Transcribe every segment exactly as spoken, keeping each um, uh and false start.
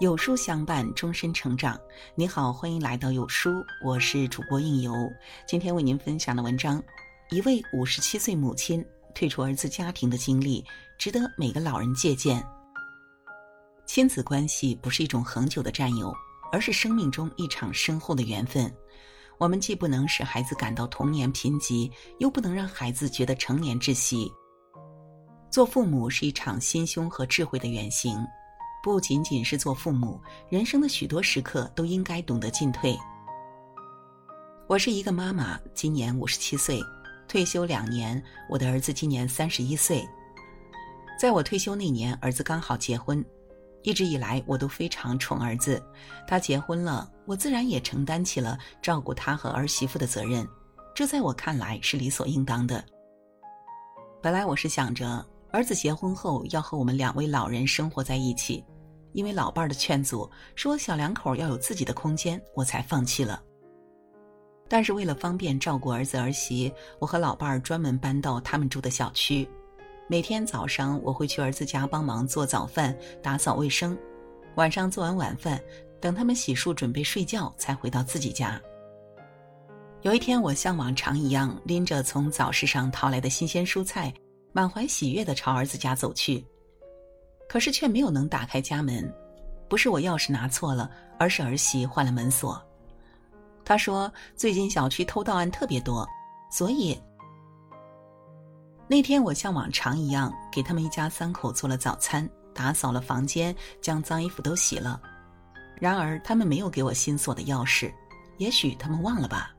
有书相伴，终身成长。你好，欢迎来到有书，我是主播应由。今天为您分享的文章，一位五十七岁母亲退出儿子家庭的经历，值得每个老人借鉴。亲子关系不是一种恒久的占有，而是生命中一场深厚的缘分。我们既不能使孩子感到童年贫瘠，又不能让孩子觉得成年窒息。做父母是一场心胸和智慧的远行，不仅仅是做父母，人生的许多时刻都应该懂得进退。我是一个妈妈，今年五十七岁，退休两年，我的儿子今年三十一岁。在我退休那年，儿子刚好结婚。一直以来我都非常宠儿子，他结婚了，我自然也承担起了照顾他和儿媳妇的责任，这在我看来是理所应当的。本来我是想着儿子结婚后要和我们两位老人生活在一起，因为老伴儿的劝阻，说小两口要有自己的空间，我才放弃了。但是为了方便照顾儿子儿媳，我和老伴儿专门搬到他们住的小区。每天早上我会去儿子家帮忙做早饭，打扫卫生，晚上做完晚饭，等他们洗漱准备睡觉才回到自己家。有一天，我像往常一样拎着从早市上淘来的新鲜蔬菜，满怀喜悦地朝儿子家走去，可是却没有能打开家门。不是我钥匙拿错了，而是儿媳换了门锁。她说最近小区偷盗案特别多，所以那天我像往常一样给他们一家三口做了早餐，打扫了房间，将脏衣服都洗了。然而他们没有给我新锁的钥匙，也许他们忘了吧。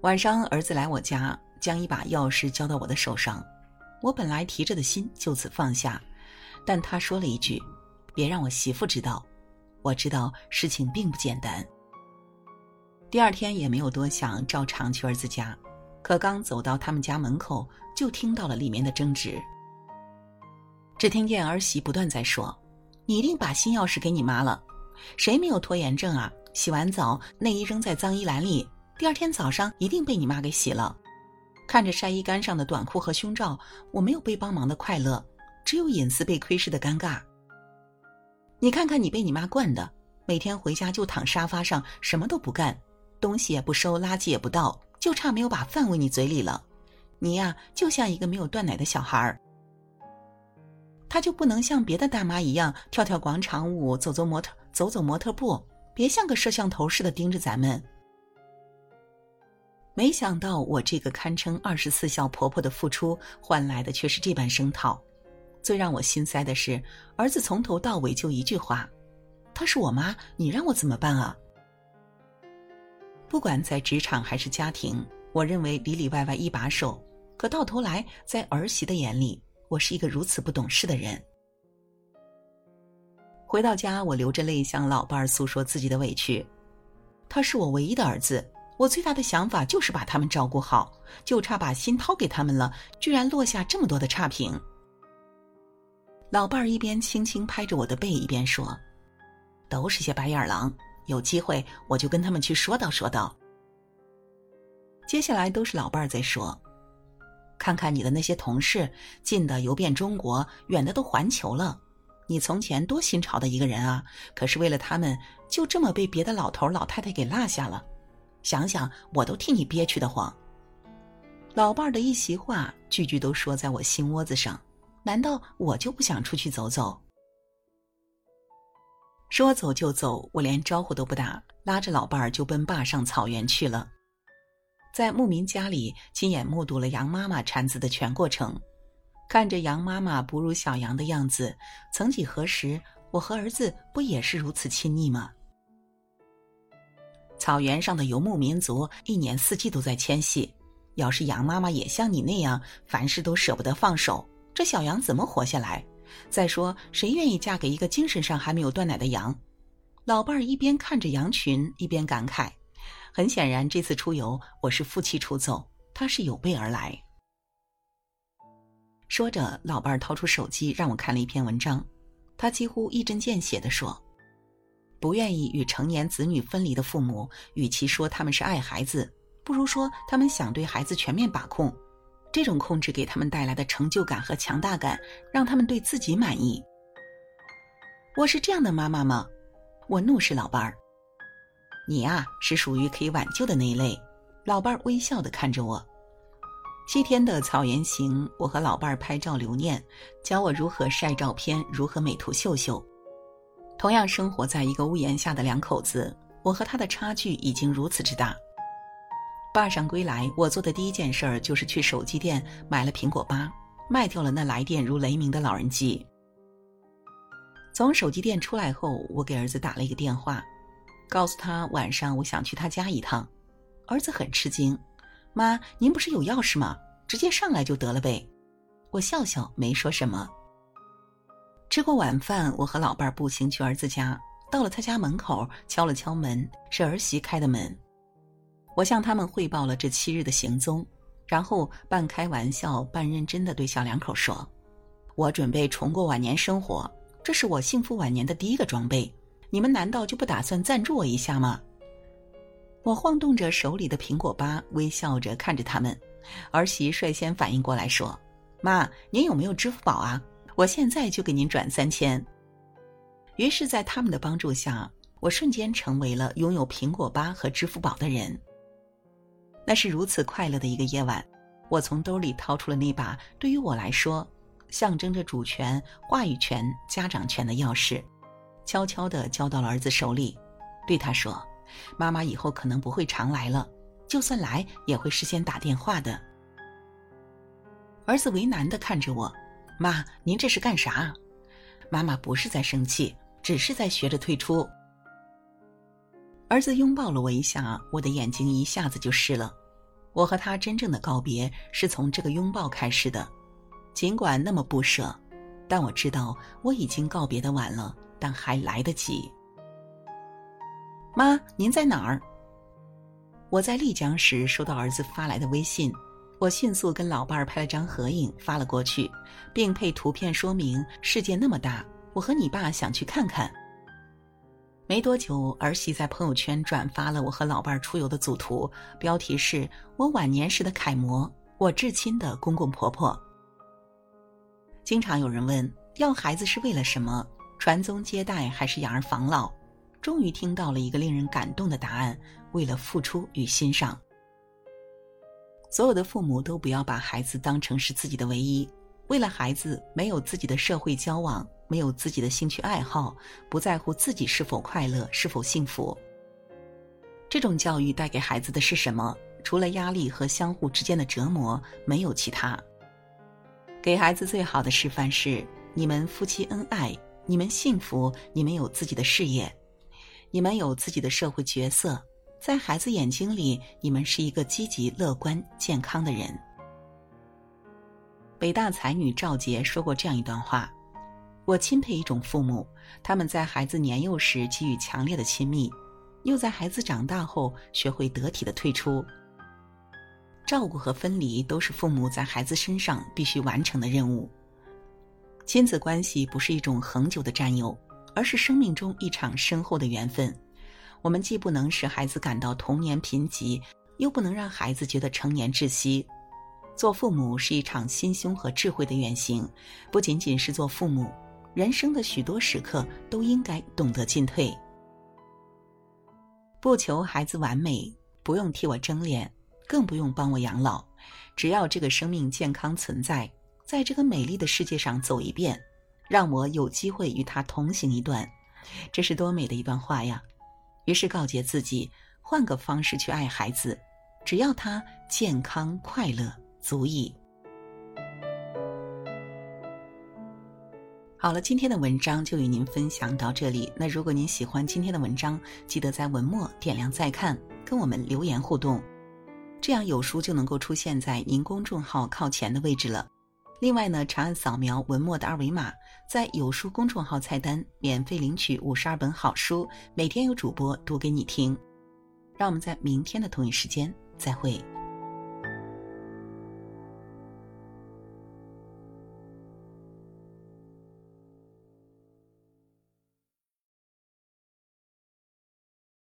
晚上儿子来我家，将一把钥匙交到我的手上，我本来提着的心就此放下，但他说了一句，别让我媳妇知道。我知道事情并不简单。第二天也没有多想，照常去儿子家，可刚走到他们家门口，就听到了里面的争执。只听见儿媳不断在说，你一定把新钥匙给你妈了，谁没有拖延症啊，洗完澡内衣扔在脏衣篮里，第二天早上一定被你妈给洗了。看着晒衣杆上的短裤和胸罩，我没有被帮忙的快乐，只有隐私被窥视的尴尬。你看看你被你妈惯的，每天回家就躺沙发上什么都不干，东西也不收，垃圾也不倒，就差没有把饭喂你嘴里了。你呀、啊、就像一个没有断奶的小孩。他就不能像别的大妈一样跳跳广场舞，走走模特走走模特步，别像个摄像头似的盯着咱们。没想到我这个堪称二十四孝婆婆的付出，换来的却是这般声讨。最让我心塞的是，儿子从头到尾就一句话，她是我妈，你让我怎么办啊？不管在职场还是家庭，我认为里里外外一把手，可到头来在儿媳的眼里，我是一个如此不懂事的人。回到家，我流着泪向老伴儿诉说自己的委屈，他是我唯一的儿子，我最大的想法就是把他们照顾好，就差把心掏给他们了，居然落下这么多的差评。老伴儿一边轻轻拍着我的背，一边说，都是些白眼狼，有机会我就跟他们去说道说道。接下来都是老伴儿在说，看看你的那些同事，近的游遍中国，远的都环球了，你从前多新潮的一个人啊，可是为了他们就这么被别的老头老太太给落下了，想想我都替你憋屈得慌。老伴儿的一席话，句句都说在我心窝子上，难道我就不想出去走走？说走就走，我连招呼都不打，拉着老伴儿就奔坝上草原去了。在牧民家里，亲眼目睹了羊妈妈产子的全过程。看着羊妈妈哺乳小羊的样子，曾几何时，我和儿子不也是如此亲昵吗？草原上的游牧民族一年四季都在迁徙，要是羊妈妈也像你那样凡事都舍不得放手，这小羊怎么活下来？再说谁愿意嫁给一个精神上还没有断奶的羊？老伴儿一边看着羊群一边感慨。很显然这次出游我是负气出走，他是有备而来。说着，老伴儿掏出手机让我看了一篇文章，他几乎一针见血地说，不愿意与成年子女分离的父母，与其说他们是爱孩子，不如说他们想对孩子全面把控。这种控制给他们带来的成就感和强大感，让他们对自己满意。我是这样的妈妈吗？我怒视老伴儿。你啊，是属于可以挽救的那一类。老伴儿微笑地看着我。西天的草原行，我和老伴儿拍照留念，教我如何晒照片，如何美图秀秀。同样生活在一个屋檐下的两口子，我和他的差距已经如此之大。坝上归来，我做的第一件事儿就是去手机店买了苹果八，卖掉了那来电如雷鸣的老人机。从手机店出来后，我给儿子打了一个电话，告诉他晚上我想去他家一趟。儿子很吃惊，妈，您不是有钥匙吗？直接上来就得了呗。我笑笑没说什么。吃过晚饭，我和老伴儿步行去儿子家，到了他家门口敲了敲门，是儿媳开的门。我向他们汇报了这七日的行踪，然后半开玩笑半认真地对小两口说，我准备重过晚年生活，这是我幸福晚年的第一个装备，你们难道就不打算赞助我一下吗？我晃动着手里的苹果八，微笑着看着他们。儿媳率先反应过来说，妈，您有没有支付宝啊？我现在就给您转三千。于是在他们的帮助下，我瞬间成为了拥有苹果八和支付宝的人。那是如此快乐的一个夜晚，我从兜里掏出了那把对于我来说象征着主权、话语权、家长权的钥匙，悄悄地交到了儿子手里，对他说，妈妈以后可能不会常来了，就算来也会事先打电话的。儿子为难地看着我，妈，您这是干啥？妈妈不是在生气，只是在学着退出。儿子拥抱了我一下，我的眼睛一下子就湿了。我和他真正的告别是从这个拥抱开始的，尽管那么不舍，但我知道我已经告别的晚了，但还来得及。妈，您在哪儿？我在丽江时收到儿子发来的微信，我迅速跟老伴儿拍了张合影发了过去，并配图片说明，世界那么大，我和你爸想去看看。没多久，儿媳在朋友圈转发了我和老伴儿出游的组图，标题是，我晚年时的楷模，我至亲的公公婆婆。经常有人问，要孩子是为了什么？传宗接代还是养儿防老？终于听到了一个令人感动的答案，为了付出与欣赏。所有的父母都不要把孩子当成是自己的唯一，为了孩子，没有自己的社会交往，没有自己的兴趣爱好，不在乎自己是否快乐，是否幸福。这种教育带给孩子的是什么？除了压力和相互之间的折磨，没有其他。给孩子最好的示范是，你们夫妻恩爱，你们幸福，你们有自己的事业，你们有自己的社会角色，在孩子眼睛里，你们是一个积极、乐观、健康的人。北大才女赵杰说过这样一段话，我钦佩一种父母，他们在孩子年幼时给予强烈的亲密，又在孩子长大后学会得体的退出。照顾和分离都是父母在孩子身上必须完成的任务。亲子关系不是一种恒久的占有，而是生命中一场深厚的缘分。我们既不能使孩子感到童年贫瘠，又不能让孩子觉得成年窒息。做父母是一场心胸和智慧的远行，不仅仅是做父母，人生的许多时刻都应该懂得进退。不求孩子完美，不用替我争脸，更不用帮我养老，只要这个生命健康存在，在这个美丽的世界上走一遍，让我有机会与他同行一段，这是多美的一段话呀！于是告诫自己，换个方式去爱孩子，只要他健康快乐，足矣。好了，今天的文章就与您分享到这里。那如果您喜欢今天的文章，记得在文末点亮再看，跟我们留言互动，这样有书就能够出现在您公众号靠前的位置了。另外呢，长按扫描文末的二维码，在有书公众号菜单免费领取五十二本好书，每天有主播读给你听。让我们在明天的同一时间再会。